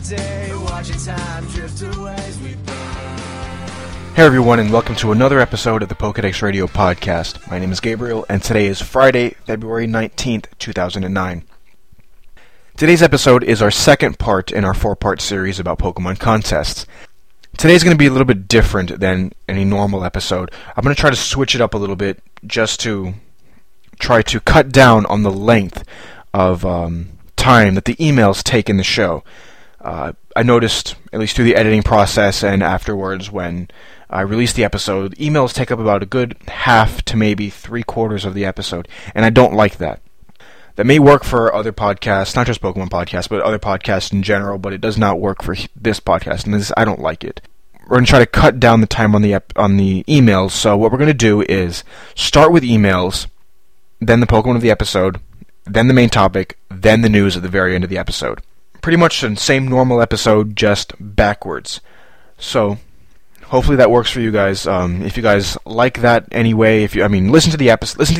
day, watching time drift away as we burn. Hey everyone, and welcome to another episode of the Pokédex Radio Podcast. My name is Gabriel, and today is Friday, February 19th, 2009. Today's episode is our second part in our four-part series about Pokémon contests. Today's going to be a little bit different than any normal episode. I'm going to try to switch it up a little bit just to try to cut down on the length of time that the emails take in the show. I noticed, at least through the editing process and afterwards when I released the episode, emails take up about a good half to maybe three-quarters of the episode, and I don't like that. That may work for other podcasts, not just Pokemon podcasts, but other podcasts in general, but it does not work for this podcast, and I don't like it. We're going to try to cut down the time on the emails, so what we're going to do is start with emails, then the Pokemon of the episode, then the main topic, then the news at the very end of the episode. Pretty much the same normal episode, just backwards. So, hopefully that works for you guys. If you guys like that anyway, listen to the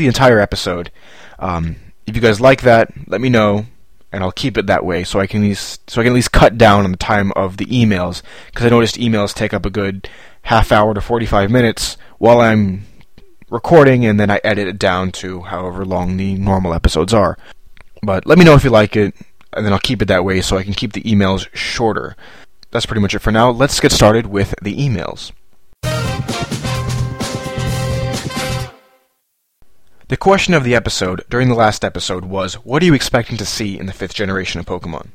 entire episode. If you guys like that, let me know, and I'll keep it that way, so I can at least cut down on the time of the emails, because I noticed emails take up a good half hour to 45 minutes while I'm recording, and then I edit it down to however long the normal episodes are. But let me know if you like it, and then I'll keep it that way so I can keep the emails shorter. That's pretty much it for now. Let's get started with the emails. The question of the episode during the last episode was, what are you expecting to see in the 5th generation of Pokemon?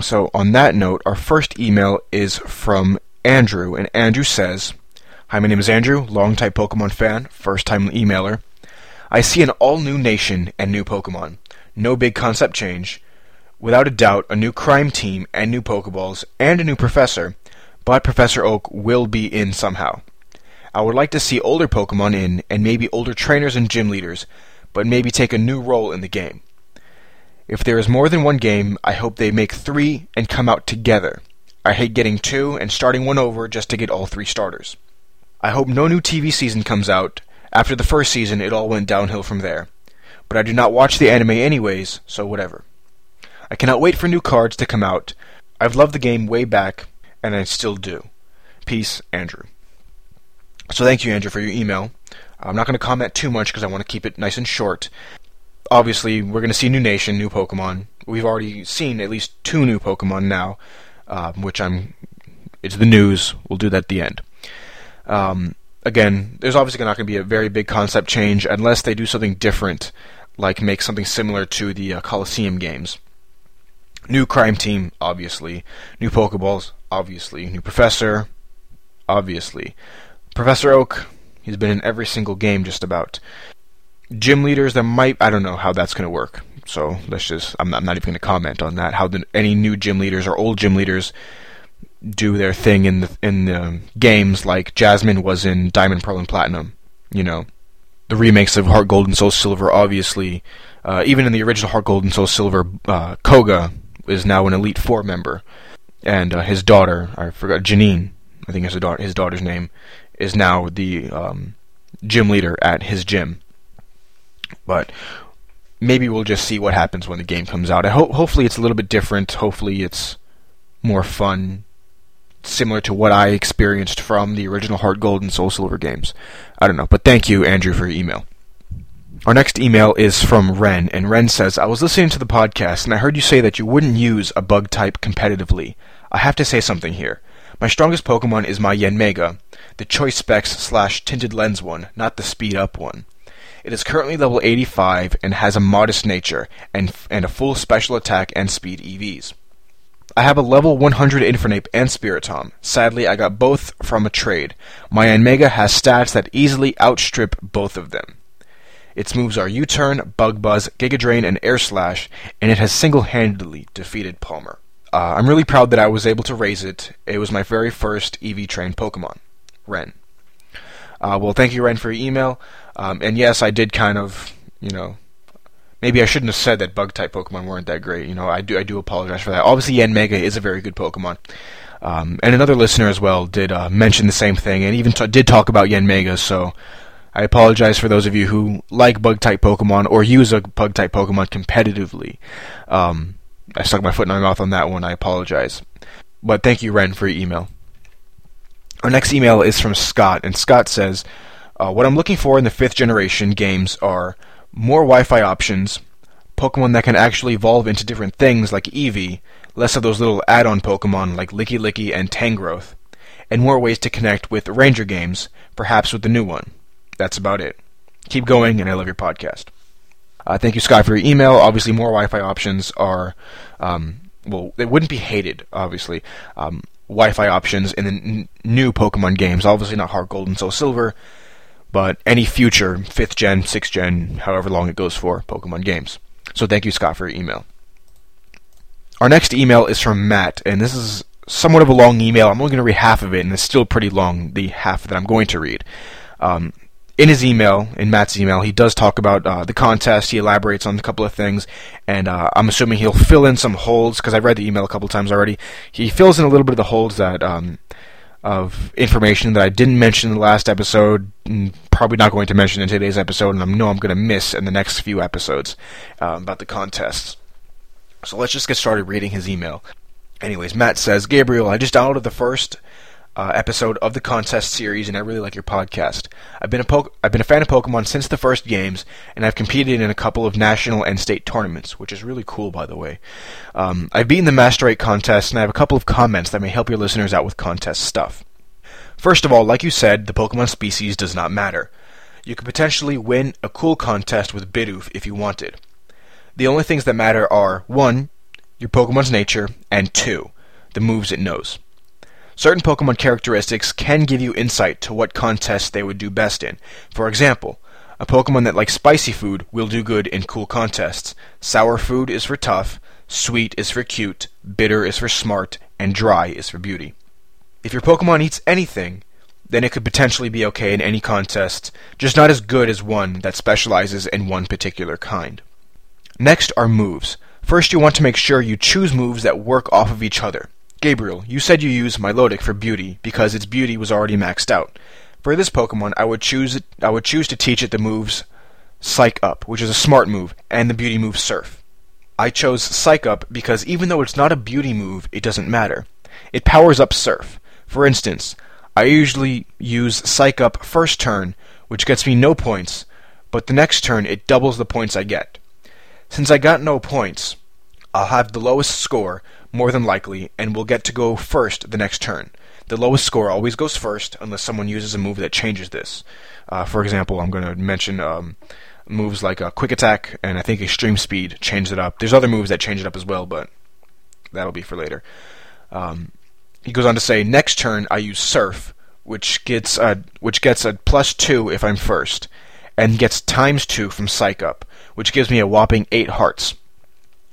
So on that note, our first email is from Andrew, and Andrew says, Hi, my name is Andrew, long-time Pokemon fan, first-time emailer. I see an all-new nation and new Pokemon. No big concept change. Without a doubt, a new crime team and new Pokeballs and a new professor, but Professor Oak will be in somehow. I would like to see older Pokemon in, and maybe older trainers and gym leaders, but maybe take a new role in the game. If there is more than one game, I hope they make 3 and come out together. I hate getting 2 and starting one over just to get all 3 starters. I hope no new TV season comes out. After the first season, it all went downhill from there. But I do not watch the anime anyways, so whatever. I cannot wait for new cards to come out. I've loved the game way back, and I still do. Peace, Andrew. So thank you, Andrew, for your email. I'm not going to comment too much because I want to keep it nice and short. Obviously, we're going to see new nation, new Pokemon. We've already seen at least 2 new Pokemon now, it's the news. We'll do that at the end. Again, there's obviously not going to be a very big concept change unless they do something different, like make something similar to the Coliseum games. New crime team, obviously. New Pokeballs, obviously. New professor, obviously. Professor Oak, he's been in every single game just about. Gym leaders, I don't know how that's going to work. So I'm not even going to comment on that. How any new gym leaders or old gym leaders do their thing in the games, like Jasmine was in Diamond, Pearl, and Platinum. You know, the remakes of HeartGold and SoulSilver, obviously. Even in the original HeartGold and SoulSilver, Koga is now an Elite Four member, and his daughter, I forgot, Janine, I think is his daughter's name, is now the gym leader at his gym. But maybe we'll just see what happens when the game comes out. Hopefully it's a little bit different. Hopefully it's more fun, similar to what I experienced from the original HeartGold and SoulSilver games. I don't know, but thank you, Andrew, for your email. Our next email is from Ren, and Ren says, I was listening to the podcast, and I heard you say that you wouldn't use a bug type competitively. I have to say something here. My strongest Pokemon is my Yanmega, the Choice Specs / Tinted Lens one, not the Speed Up one. It is currently level 85 and has a modest nature, and a full special attack and speed EVs. I have a level 100 Infernape and Spiritomb. Sadly, I got both from a trade. My Yanmega has stats that easily outstrip both of them. Its moves are U-Turn, Bug Buzz, Giga Drain, and Air Slash, and it has single-handedly defeated Palmer. I'm really proud that I was able to raise it. It was my very first EV-trained Pokemon. Ren. Well, thank you, Ren, for your email. And yes, I did kind of, maybe I shouldn't have said that Bug-type Pokemon weren't that great. I do apologize for that. Obviously, Yanmega is a very good Pokemon. And another listener as well did mention the same thing, and even did talk about Yanmega, so I apologize for those of you who like bug-type Pokemon or use a bug-type Pokemon competitively. I stuck my foot in my mouth on that one. I apologize. But thank you, Ren, for your email. Our next email is from Scott, and Scott says, what I'm looking for in the 5th generation games are more Wi-Fi options, Pokemon that can actually evolve into different things like Eevee, less of those little add-on Pokemon like Licky Licky and Tangrowth, and more ways to connect with Ranger games, perhaps with the new one. That's about it. Keep going, and I love your podcast. Thank you, Scott, for your email. Obviously, more Wi-Fi options are, well, they wouldn't be hated, obviously. Wi-Fi options in the new Pokemon games, obviously not HeartGold and SoulSilver, but any future 5th gen, 6th gen, however long it goes for Pokemon games. So thank you, Scott, for your email. Our next email is from Matt, and this is somewhat of a long email. I'm only going to read half of it, and it's still pretty long, the half that I'm going to read. In his email, in Matt's email, he does talk about the contest. He elaborates on a couple of things, and I'm assuming he'll fill in some holes, because I've read the email a couple times already. He fills in a little bit of the holes that of information that I didn't mention in the last episode, and probably not going to mention in today's episode, and I know I'm going to miss in the next few episodes about the contests. So let's just get started reading his email. Anyways, Matt says, Gabriel, I just downloaded the first episode of the contest series, and I really like your podcast. I've been a fan of Pokemon since the first games, and I've competed in a couple of national and state tournaments, which is really cool, by the way. I've beaten the Master 8 contest, and I have a couple of comments that may help your listeners out with contest stuff. First of all, like you said, the Pokemon species does not matter. You could potentially win a cool contest with Bidoof if you wanted. The only things that matter are 1. Your Pokemon's nature, and 2. The moves it knows. Certain Pokemon characteristics can give you insight to what contests they would do best in. For example, a Pokemon that likes spicy food will do good in cool contests. Sour food is for tough, sweet is for cute, bitter is for smart, and dry is for beauty. If your Pokemon eats anything, then it could potentially be okay in any contest, just not as good as one that specializes in one particular kind. Next are moves. First, you want to make sure you choose moves that work off of each other. Gabriel, you said you use Milotic for beauty because its beauty was already maxed out. For this Pokemon, I would choose to teach it the moves Psych Up, which is a smart move, and the beauty move Surf. I chose Psych Up because even though it's not a beauty move, it doesn't matter. It powers up Surf. For instance, I usually use Psych Up first turn, which gets me no points, but the next turn it doubles the points I get. Since I got no points, I'll have the lowest score, more than likely, and will get to go first the next turn. The lowest score always goes first, unless someone uses a move that changes this. For example, I'm going to mention moves like Quick Attack, and I think Extreme Speed changed it up. There's other moves that change it up as well, but that'll be for later. He goes on to say, next turn I use Surf, which gets a +2 if I'm first, and gets ×2 from Psych Up, which gives me a whopping 8 hearts.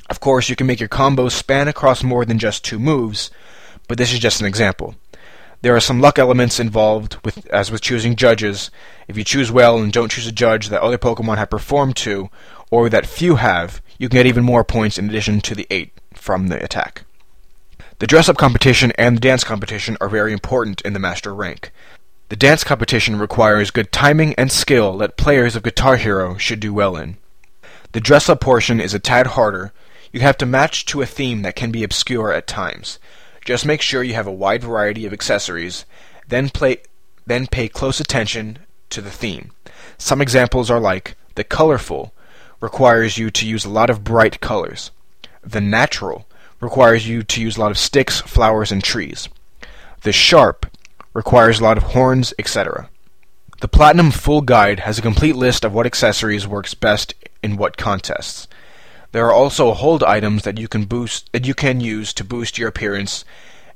Of course, you can make your combos span across more than just 2 moves, but this is just an example. There are some luck elements involved, as with choosing judges. If you choose well and don't choose a judge that other Pokemon have performed to, or that few have, you can get even more points in addition to the 8 from the attack. The dress-up competition and the dance competition are very important in the Master rank. The dance competition requires good timing and skill that players of Guitar Hero should do well in. The dress-up portion is a tad harder. You have to match to a theme that can be obscure at times. Just make sure you have a wide variety of accessories, then pay close attention to the theme. Some examples are like, the colorful requires you to use a lot of bright colors. The natural requires you to use a lot of sticks, flowers, and trees. The sharp requires a lot of horns, etc. The Platinum Full Guide has a complete list of what accessories works best in what contests. There are also hold items that you can use to boost your appearance,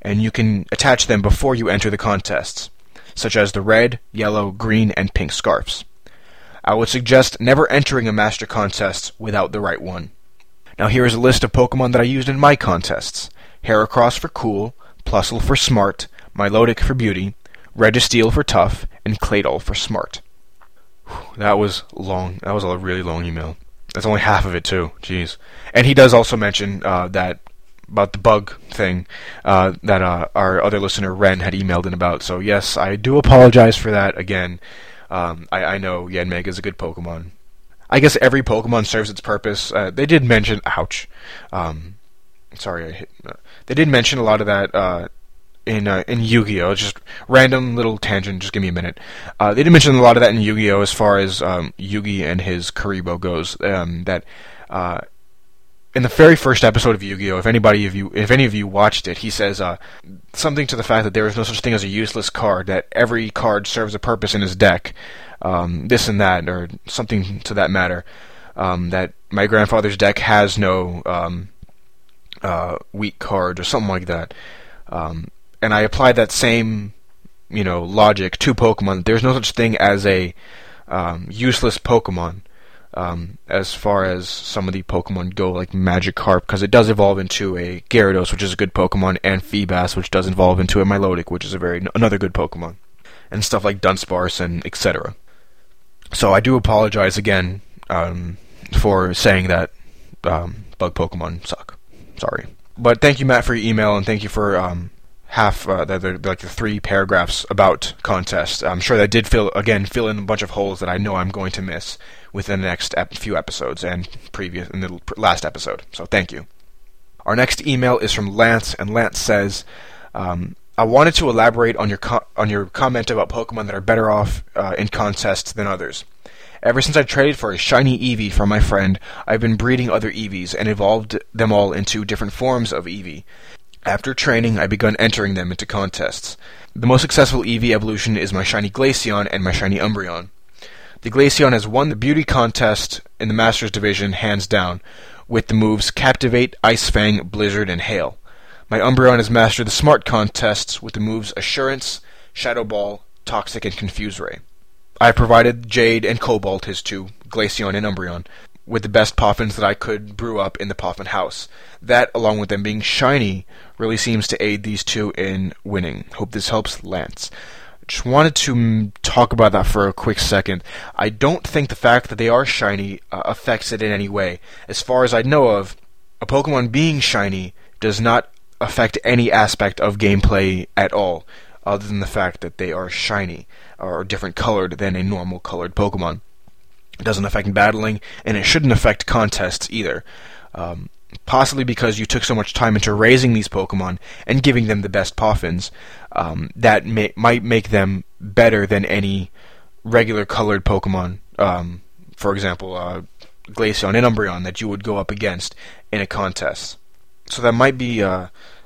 and you can attach them before you enter the contests, such as the red, yellow, green, and pink scarves. I would suggest never entering a Master contest without the right one. Now here is a list of Pokemon that I used in my contests. Heracross for cool, Plusle for smart, Milotic for beauty, Registeel for tough, and Claydol for smart. Whew, that was long. That was a really long email. That's only half of it, too. Jeez. And he does also mention that about the bug thing that our other listener, Ren, had emailed in about. So, yes, I do apologize for that again. I know Yanmega is a good Pokemon. I guess every Pokemon serves its purpose. They did mention... Ouch. They did mention a lot of that in Yu-Gi-Oh! Just random little tangent, just give me a minute. They did mention a lot of that in Yu-Gi-Oh! As far as Yugi and his Karibo goes. In the very first episode of Yu-Gi-Oh!, if any of you watched it, he says something to the fact that there is no such thing as a useless card, that every card serves a purpose in his deck, this and that, or something to that matter, that my grandfather's deck has no weak card, or something like that. And I applied that same, logic to Pokemon. There's no such thing as a useless Pokemon. As far as some of the Pokemon go, like Magikarp, because it does evolve into a Gyarados, which is a good Pokemon, and Feebas, which does evolve into a Milotic, which is another good Pokemon, and stuff like Dunsparce and etc. So I do apologize again for saying that bug Pokemon suck. Sorry, but thank you, Matt, for your email, and thank you for the 3 paragraphs about contest. I'm sure that did fill in a bunch of holes that I know I'm going to miss within the next few episodes and last episode. So thank you. Our next email is from Lance, and Lance says, "I wanted to elaborate on your comment about Pokemon that are better off in contests than others. Ever since I traded for a shiny Eevee from my friend, I've been breeding other Eevees and evolved them all into different forms of Eevee. After training, I begun entering them into contests. The most successful Eevee evolution is my shiny Glaceon and my shiny Umbreon. The Glaceon has won the beauty contest in the Masters division hands down, with the moves Captivate, Ice Fang, Blizzard, and Hail. My Umbreon has mastered the smart contests with the moves Assurance, Shadow Ball, Toxic, and Confuse Ray. I provided Jade and Cobalt, his 2, Glaceon and Umbreon, with the best Poffins that I could brew up in the Poffin house. That, along with them being shiny, really seems to aid these 2 in winning. Hope this helps, Lance." Just wanted to talk about that for a quick second. I don't think the fact that they are shiny affects it in any way. As far as I know of, a Pokemon being shiny does not affect any aspect of gameplay at all, other than the fact that they are shiny, or different colored than a normal colored Pokemon. It doesn't affect battling, and it shouldn't affect contests either. Possibly because you took so much time into raising these Pokemon and giving them the best Poffins, that might make them better than any regular colored Pokemon, for example, Glaceon and Umbreon, that you would go up against in a contest. So that might be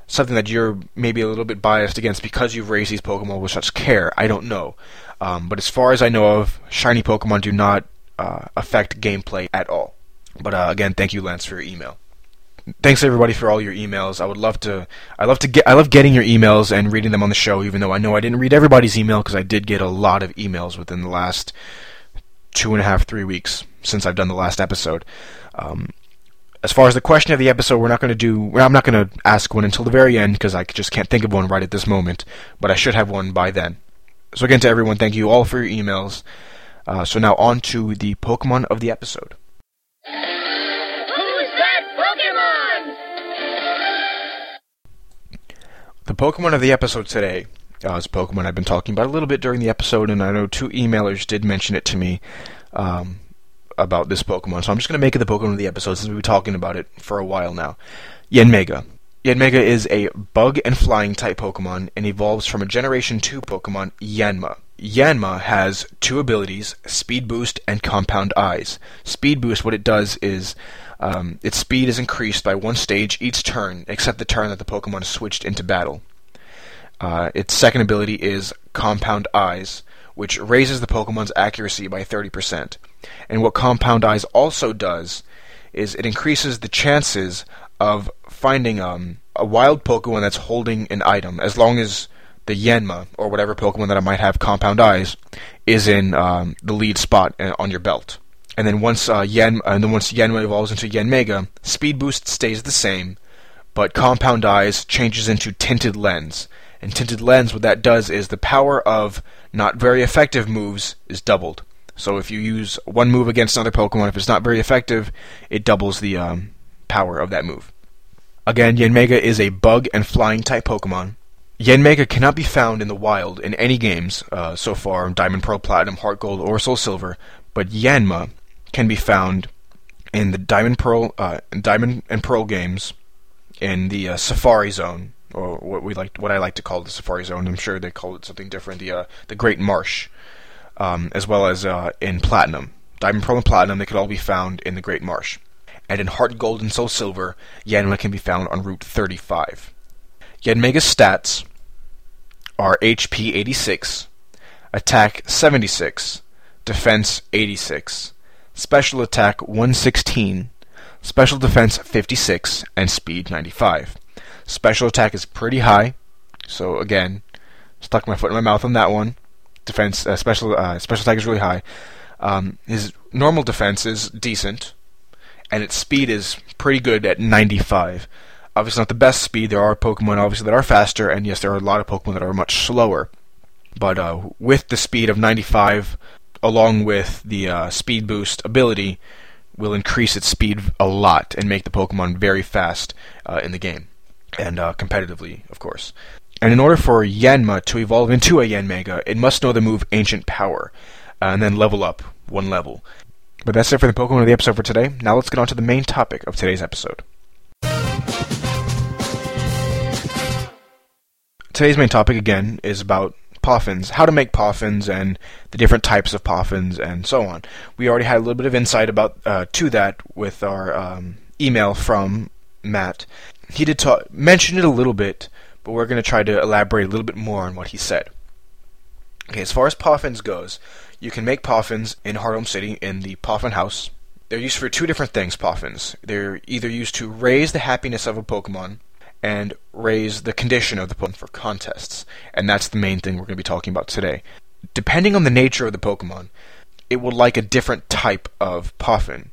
something that you're maybe a little bit biased against because you've raised these Pokemon with such care. I don't know. But as far as I know of, shiny Pokemon do not affect gameplay at all. But again, thank you, Lance, for your email. Thanks everybody for all your emails. I love getting your emails and reading them on the show, even though I know I didn't read everybody's email, because I did get a lot of emails within the last 2.5-3 weeks since I've done the last episode. As far as the question of the episode, I'm not going to ask one until the very end, because I just can't think of one right at this moment, but I should have one by then. So again, to everyone, thank you all for your emails. So now on to the Pokemon of the episode. The Pokemon of the episode today is a Pokemon I've been talking about a little bit during the episode, and I know 2 emailers did mention it to me about this Pokemon, so I'm just going to make it the Pokemon of the episode since we've been talking about it for a while now. Yanmega. Yanmega is a bug and flying type Pokemon and evolves from a Generation 2 Pokemon, Yanma. Yanma has 2 abilities, Speed Boost and Compound Eyes. Speed Boost, what it does is its speed is increased by 1 stage each turn, except the turn that the Pokemon is switched into battle. Its second ability is Compound Eyes, which raises the Pokemon's accuracy by 30%. And what Compound Eyes also does is it increases the chances of finding a wild Pokemon that's holding an item, as long as the Yanma, or whatever Pokemon that I might have Compound Eyes, is in the lead spot on your belt. And then once Yanma evolves into Yanmega, Speed Boost stays the same, but Compound Eyes changes into Tinted Lens. And Tinted Lens, what that does is the power of not very effective moves is doubled. So if you use one move against another Pokemon, if it's not very effective, it doubles the power of that move. Again, Yanmega is a bug and flying type Pokemon. Yanmega cannot be found in the wild in any games so far, Diamond, Pearl, Platinum, HeartGold, or SoulSilver, but Yanma can be found in the Diamond and Pearl games, in the Safari Zone, or what I like to call the Safari Zone. I'm sure they call it something different. The Great Marsh, as well as in Platinum, Diamond, Pearl, and Platinum, they could all be found in the Great Marsh. And in HeartGold and SoulSilver, Yanma can be found on Route 35. Yanmega's stats are HP 86, Attack 76, Defense 86, Special Attack 116, Special Defense 56, and Speed 95. Special Attack is pretty high, so again, stuck my foot in my mouth on that one. Defense, Special Attack is really high. His normal defense is decent, and its speed is pretty good at 95. Obviously not the best speed. There are Pokemon, obviously, that are faster, and yes, there are a lot of Pokemon that are much slower. But with the speed of 95, along with the speed boost ability, will increase its speed a lot and make the Pokemon very fast in the game, and competitively, of course. And in order for Yanma to evolve into a Yanmega, it must know the move Ancient Power, and then level up one level. But that's it for the Pokemon of the episode for today. Now let's get on to the main topic of today's episode. Today's main topic, again, is about Poffins, how to make Poffins, and the different types of Poffins, and so on. We already had a little bit of insight about to that with our email from Matt. He did mention it a little bit, but we're going to try to elaborate a little bit more on what he said. Okay, as far as Poffins goes, you can make Poffins in Hearthome City in the Poffin House. They're used for two different things, Poffins. They're either used to raise the happiness of a Pokemon, and raise the condition of the Pokemon for contests. And that's the main thing we're going to be talking about today. Depending on the nature of the Pokemon, it will like a different type of Poffin.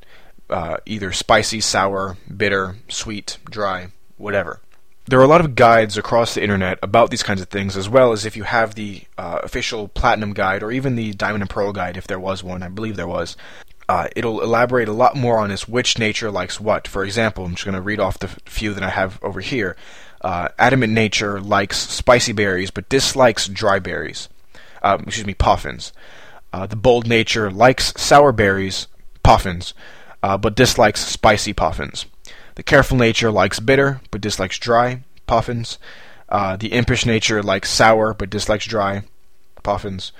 Either spicy, sour, bitter, sweet, dry, whatever. There are a lot of guides across the internet about these kinds of things, as well as if you have the official Platinum guide, or even the Diamond and Pearl guide, if there was one. I believe there was. It'll elaborate a lot more on this, which nature likes what. For example, I'm just going to read off the few that I have over here. Adamant nature likes spicy berries, but dislikes dry berries. Poffins. The bold nature likes sour berries, Poffins, but dislikes spicy Poffins. The careful nature likes bitter, but dislikes dry, Poffins. The impish nature likes sour, but dislikes dry, Poffins.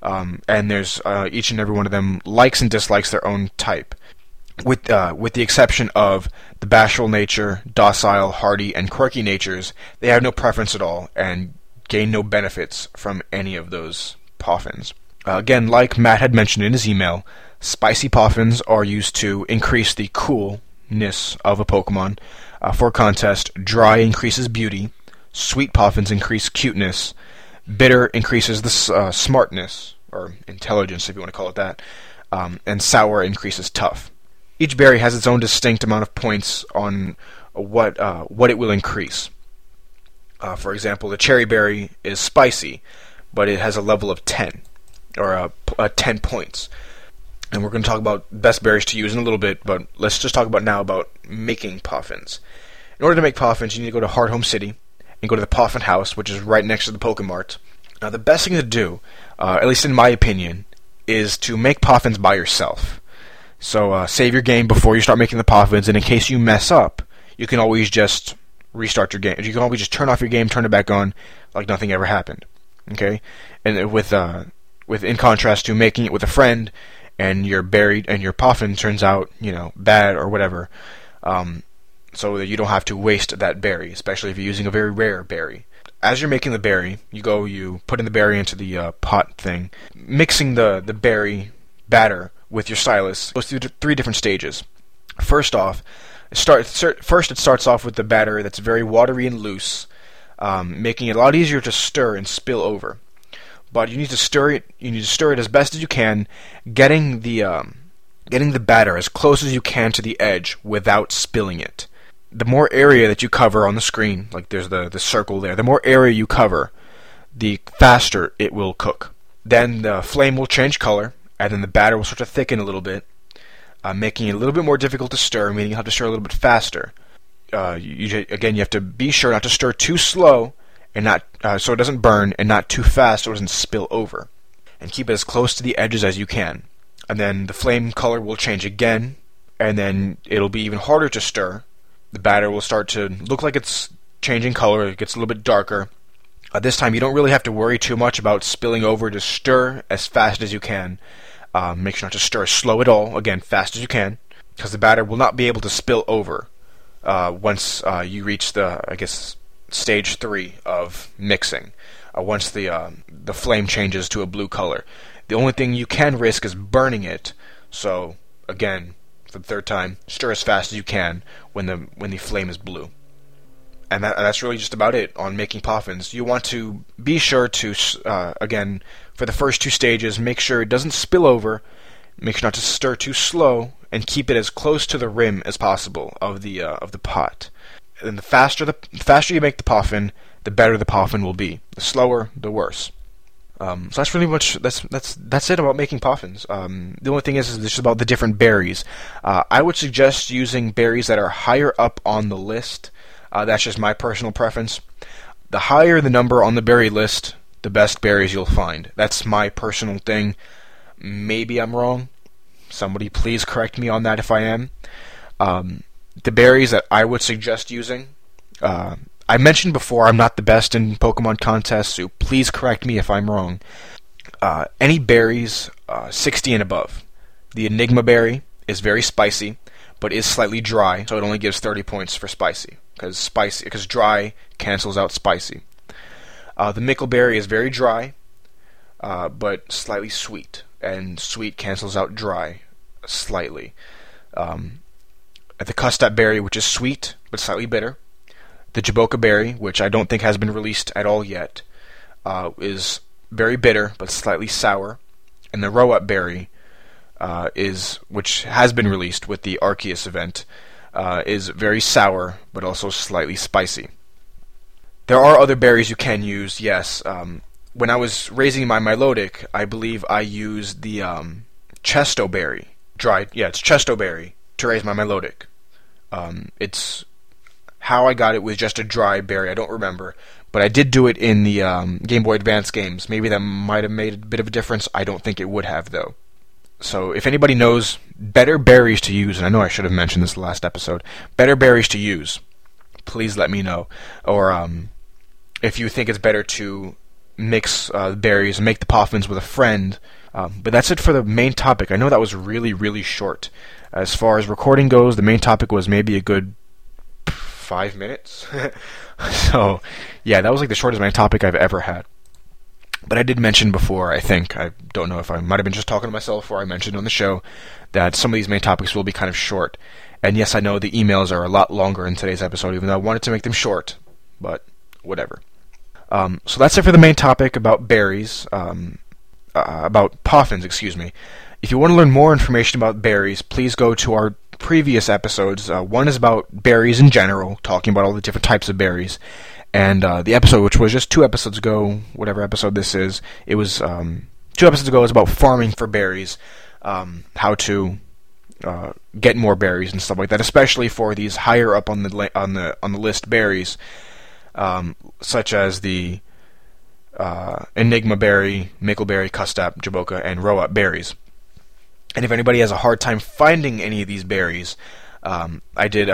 And there's each and every one of them likes and dislikes their own type, with the exception of the bashful nature, docile, hardy, and quirky natures. They have no preference at all and gain no benefits from any of those Poffins. Again, like Matt had mentioned in his email, spicy Poffins are used to increase the coolness of a Pokemon for contest. Dry increases beauty. Sweet Poffins increase cuteness. Bitter increases the smartness, or intelligence if you want to call it that, and sour increases tough. Each berry has its own distinct amount of points on what it will increase. For example, the cherry berry is spicy, but it has a level of 10, or 10 points. And we're going to talk about best berries to use in a little bit, but let's just talk about now about making Poffins. In order to make Poffins, you need to go to Hearthome City, and go to the Poffin House, which is right next to the Pokémart. Now, the best thing to do, at least in my opinion, is to make Poffins by yourself. So save your game before you start making the Poffins, and in case you mess up, you can always just restart your game. You can always just turn off your game, turn it back on, like nothing ever happened. Okay? And with in contrast to making it with a friend, and you're buried, and your Poffin turns out, bad or whatever. So that you don't have to waste that berry, especially if you're using a very rare berry. As you're making the berry, you put in the berry into the pot thing, mixing the berry batter with your stylus. It goes through three different stages. First, it starts off with the batter that's very watery and loose, making it a lot easier to stir and spill over. But you need to stir it. You need to stir it as best as you can, getting the batter as close as you can to the edge without spilling it. The more area that you cover on the screen, like there's the circle there, the more area you cover, the faster it will cook. Then the flame will change color, and then the batter will start to thicken a little bit, making it a little bit more difficult to stir, meaning you'll have to stir a little bit faster. You have to be sure not to stir too slow, and not so it doesn't burn, and not too fast so it doesn't spill over. And keep it as close to the edges as you can. And then the flame color will change again, and then it'll be even harder to stir, the batter will start to look like it's changing color. It gets a little bit darker. This time, you don't really have to worry too much about spilling over. Just stir as fast as you can. Make sure not to stir slow at all. Again, fast as you can, because the batter will not be able to spill over once you reach the, stage 3 of mixing. Once the flame changes to a blue color. The only thing you can risk is burning it. So, again, for the third time, stir as fast as you can when the flame is blue. And that's really just about it on making Poffins. You want to be sure to, again, for the first 2 stages, make sure it doesn't spill over, make sure not to stir too slow, and keep it as close to the rim as possible of the pot. And the faster you make the Poffin, the better the Poffin will be. The slower, the worse. So that's really much. That's it about making Poffins. The only thing is it's just about the different berries. I would suggest using berries that are higher up on the list. That's just my personal preference. The higher the number on the berry list, the best berries you'll find. That's my personal thing. Maybe I'm wrong. Somebody please correct me on that if I am. The berries that I would suggest using. I mentioned before I'm not the best in Pokemon contests, so please correct me if I'm wrong. Any berries 60 and above. The Enigma Berry is very spicy, but is slightly dry, so it only gives 30 points for spicy. Because dry cancels out spicy. The Micle Berry is very dry, but slightly sweet, and sweet cancels out dry slightly. The Custap Berry, which is sweet but slightly bitter. The Jaboka Berry, which I don't think has been released at all yet, is very bitter but slightly sour. And the Row Up Berry, which has been released with the Arceus event, is very sour, but also slightly spicy. There are other berries you can use, yes. When I was raising my Milotic, I believe I used the Chesto Berry. It's Chesto Berry to raise my Milotic. How I got it was just a dry berry, I don't remember. But I did do it in the Game Boy Advance games. Maybe that might have made a bit of a difference. I don't think it would have, though. So if anybody knows better berries to use, and I know I should have mentioned this last episode, better berries to use, please let me know. Or if you think it's better to mix berries and make the Poffins with a friend. But that's it for the main topic. I know that was really, really short. As far as recording goes, the main topic was maybe a good 5 minutes. So, yeah, that was like the shortest main topic I've ever had. But I did mention before, I think, I don't know if I might have been just talking to myself or I mentioned on the show, that some of these main topics will be kind of short. And yes, I know the emails are a lot longer in today's episode, even though I wanted to make them short, but whatever. So that's it for the main topic about berries, about Poffins, If you want to learn more information about berries, please go to our previous episodes. One is about berries in general, talking about all the different types of berries. And the episode, which was just 2 episodes ago, whatever episode this is, it was 2 episodes ago, it was about farming for berries, how to get more berries and stuff like that, especially for these higher up on the list berries, such as the Enigma Berry, Micle Berry, Custap, Jaboka, and Row Up berries. And if anybody has a hard time finding any of these berries, I did...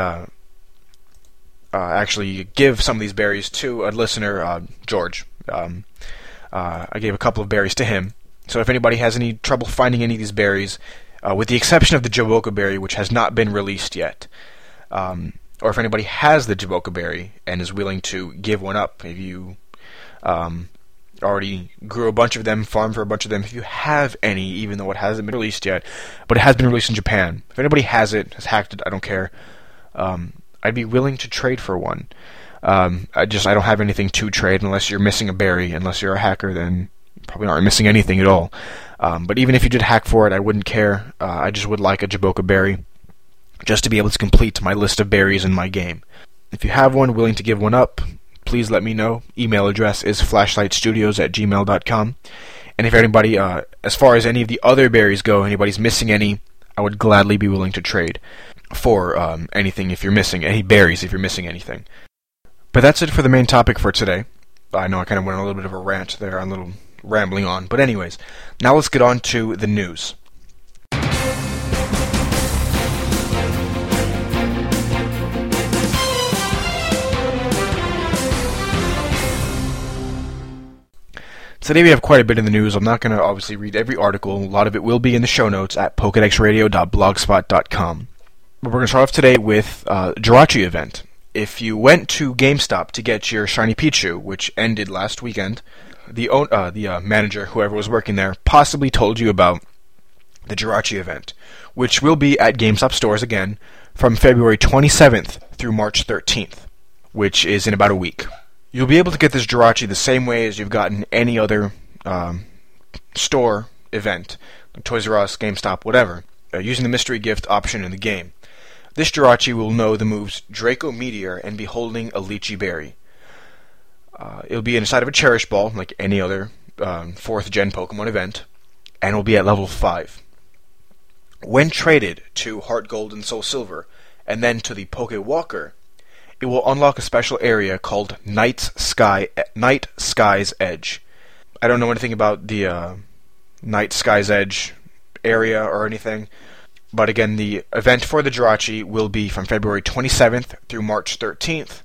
actually give some of these berries to a listener, George. I gave a couple of berries to him. So if anybody has any trouble finding any of these berries, with the exception of the Jaboka Berry, which has not been released yet, or if anybody has the Jaboka Berry and is willing to give one up, if you already grew a bunch of them, farmed for a bunch of them, if you have any, even though it hasn't been released yet, but it has been released in Japan. If anybody has it, has hacked it, I don't care. I'd be willing to trade for one. I don't have anything to trade unless you're missing a berry. Unless you're a hacker, then you probably aren't missing anything at all. But even if you did hack for it, I wouldn't care. I just would like a Jaboka Berry just to be able to complete my list of berries in my game. If you have one willing to give one up, please let me know. Email address is flashlightstudios@gmail.com. And if anybody, as far as any of the other berries go, anybody's missing any, I would gladly be willing to trade for anything if you're missing any berries, if you're missing anything. But that's it for the main topic for today. I know I kind of went on a little bit of a rant there, a little rambling on. But anyways, now let's get on to the news. Today we have quite a bit in the news. I'm not going to obviously read every article. A lot of it will be in the show notes at pokedexradio.blogspot.com. But we're going to start off today with Jirachi event. If you went to GameStop to get your Shiny Pichu, which ended last weekend, the manager, whoever was working there, possibly told you about the Jirachi event, which will be at GameStop stores again from February 27th through March 13th, which is in about a week. You'll be able to get this Jirachi the same way as you've gotten any other store event, like Toys R Us, GameStop, whatever, using the mystery gift option in the game. This Jirachi will know the moves Draco Meteor and be holding a Licky Berry. It'll be inside of a Cherish Ball, like any other 4th gen Pokemon event, and will be at level 5. When traded to HeartGold and SoulSilver, and then to the PokéWalker, it will unlock a special area called Night Sky's Edge. I don't know anything about the Night Sky's Edge area or anything, but again, the event for the Jirachi will be from February 27th through March 13th,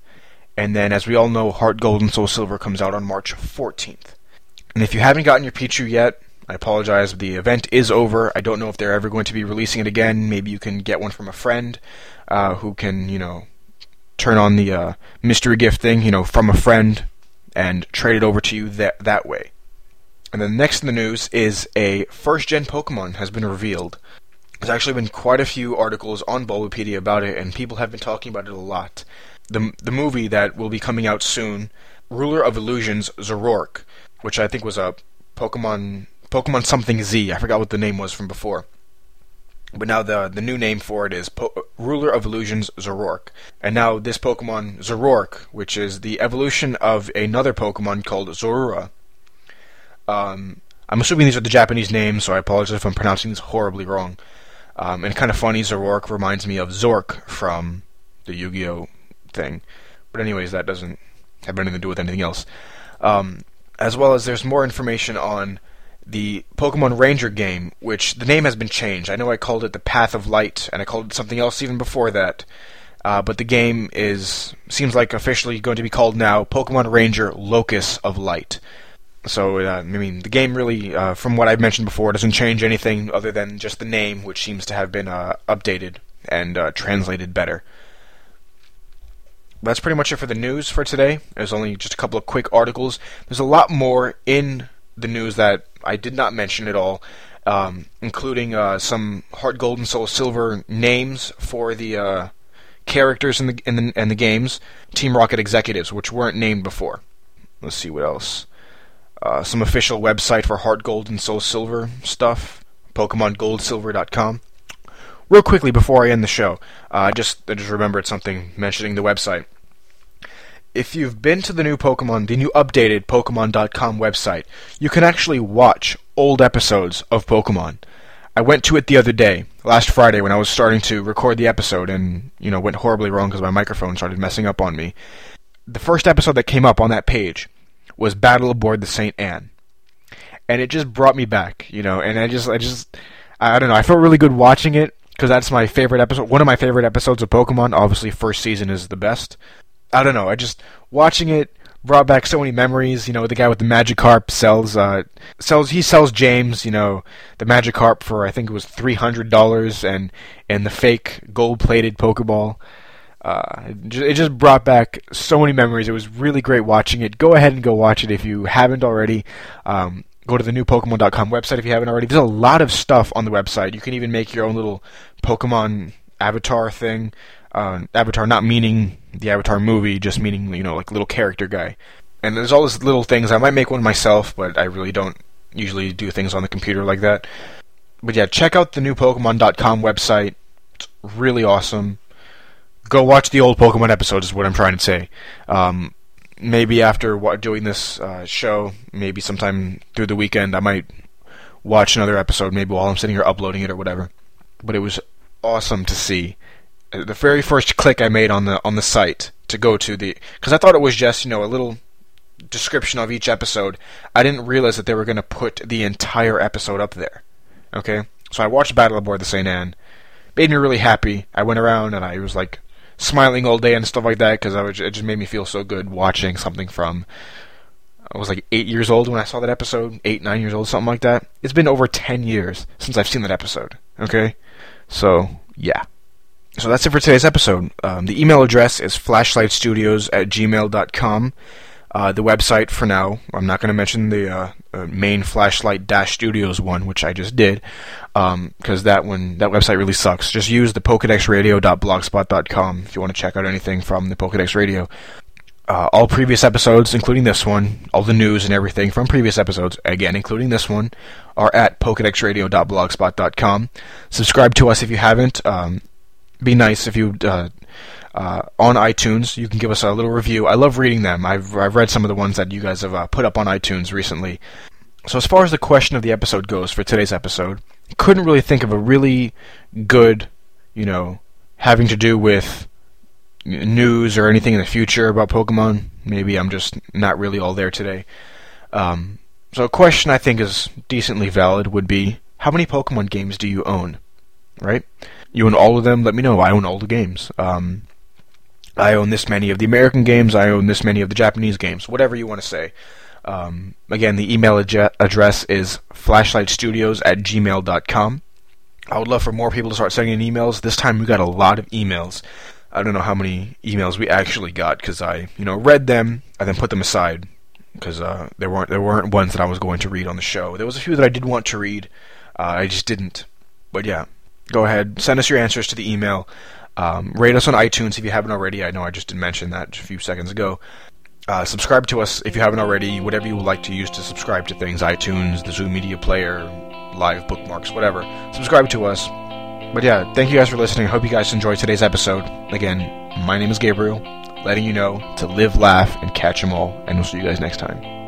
and then, as we all know, HeartGold and SoulSilver comes out on March 14th. And if you haven't gotten your Pichu yet, I apologize, the event is over. I don't know if they're ever going to be releasing it again. Maybe you can get one from a friend who can, turn on the mystery gift thing, from a friend and trade it over to you that way. And then next in the news is a first-gen Pokemon has been revealed. There's actually been quite a few articles on Bulbapedia about it, and people have been talking about it a lot. The movie that will be coming out soon, Ruler of Illusion's Zoroark, which I think was a Pokemon something Z. I forgot what the name was from before. But now the new name for it is Ruler of Illusion's Zoroark. And now this Pokemon, Zoroark, which is the evolution of another Pokemon called Zorua. I'm assuming these are the Japanese names, so I apologize if I'm pronouncing this horribly wrong. And kind of funny, Zoroark reminds me of Zork from the Yu-Gi-Oh! Thing. But anyways, that doesn't have anything to do with anything else. As well as there's more information on the Pokemon Ranger game, which the name has been changed. I know I called it the Path of Light, and I called it something else even before that. But the game seems like officially going to be called now Pokemon Ranger Locus of Light. So, the game really, from what I've mentioned before, doesn't change anything other than just the name, which seems to have been updated and translated better. That's pretty much it for the news for today. There's only just a couple of quick articles. There's a lot more in the news that I did not mention at all, including some HeartGold and SoulSilver names for the characters in the games, Team Rocket executives, which weren't named before. Let's see what else. Some official website for HeartGold and SoulSilver stuff, PokemonGoldSilver.com. Real quickly before I end the show, I just remembered something mentioning the website. If you've been to the new updated Pokemon.com website, you can actually watch old episodes of Pokemon. I went to it the other day, last Friday, when I was starting to record the episode and, went horribly wrong because my microphone started messing up on me. The first episode that came up on that page was Battle Aboard the S.S. Anne. And it just brought me back, and I don't know, I felt really good watching it, because that's my favorite episode, one of my favorite episodes of Pokemon. Obviously, first season is the best. I don't know, I just, watching it brought back so many memories. The guy with the Magikarp sells James, the Magikarp for, I think it was $300, and the fake gold-plated Pokeball. It just brought back so many memories. It was really great watching it. Go ahead and go watch it if you haven't already. Go to the new Pokemon.com website if you haven't already. There's a lot of stuff on the website. You can even make your own little Pokemon avatar thing. Avatar not meaning the Avatar movie, just meaning, like little character guy. And there's all these little things. I might make one myself, but I really don't usually do things on the computer like that. But yeah, check out the new Pokemon.com website. It's really awesome. Go watch the old Pokemon episodes is what I'm trying to say. Maybe after doing this show, maybe sometime through the weekend, I might watch another episode, maybe while I'm sitting here uploading it or whatever. But it was awesome to see. The very first click I made on the site to go to because I thought it was just, a little description of each episode. I didn't realize that they were going to put the entire episode up there. Okay? So I watched Battle Aboard the S.S. Anne. Made me really happy. I went around and I was like smiling all day and stuff like that, because it just made me feel so good watching something from I was like 8 years old when I saw that episode, 8, 9 years old, something like that. It's been over 10 years since I've seen that episode, okay? So, yeah. So that's it for today's episode. The email address is flashlightstudios@gmail.com. The website for now, I'm not going to mention the main Flashlight-Studios one, which I just did, because that website really sucks. Just use the pokedexradio.blogspot.com if you want to check out anything from the Pokedex Radio. All previous episodes, including this one, all the news and everything from previous episodes, again, including this one, are at pokedexradio.blogspot.com. Subscribe to us if you haven't. Be nice if you... on iTunes, you can give us a little review. I love reading them. I've read some of the ones that you guys have put up on iTunes recently. So as far as the question of the episode goes for today's episode, couldn't really think of a really good, having to do with news or anything in the future about Pokemon. Maybe I'm just not really all there today. So a question I think is decently valid would be, how many Pokemon games do you own? Right? You own all of them? Let me know. I own all the games. I own this many of the American games, I own this many of the Japanese games, whatever you want to say. Again, the email address is flashlightstudios@gmail.com. I would love for more people to start sending in emails. This time we got a lot of emails. I don't know how many emails we actually got, because I read them and then put them aside, because there weren't ones that I was going to read on the show. There was a few that I did want to read, I just didn't. But yeah, go ahead, send us your answers to the email. Rate us on iTunes if you haven't already. I know I just did mention that a few seconds ago. Subscribe to us if you haven't already. Whatever you would like to use to subscribe to things. iTunes, the Zoom Media Player, live bookmarks, whatever. Subscribe to us. But yeah, thank you guys for listening. I hope you guys enjoyed today's episode. Again, my name is Gabriel, letting you know to live, laugh, and catch 'em all. And we'll see you guys next time.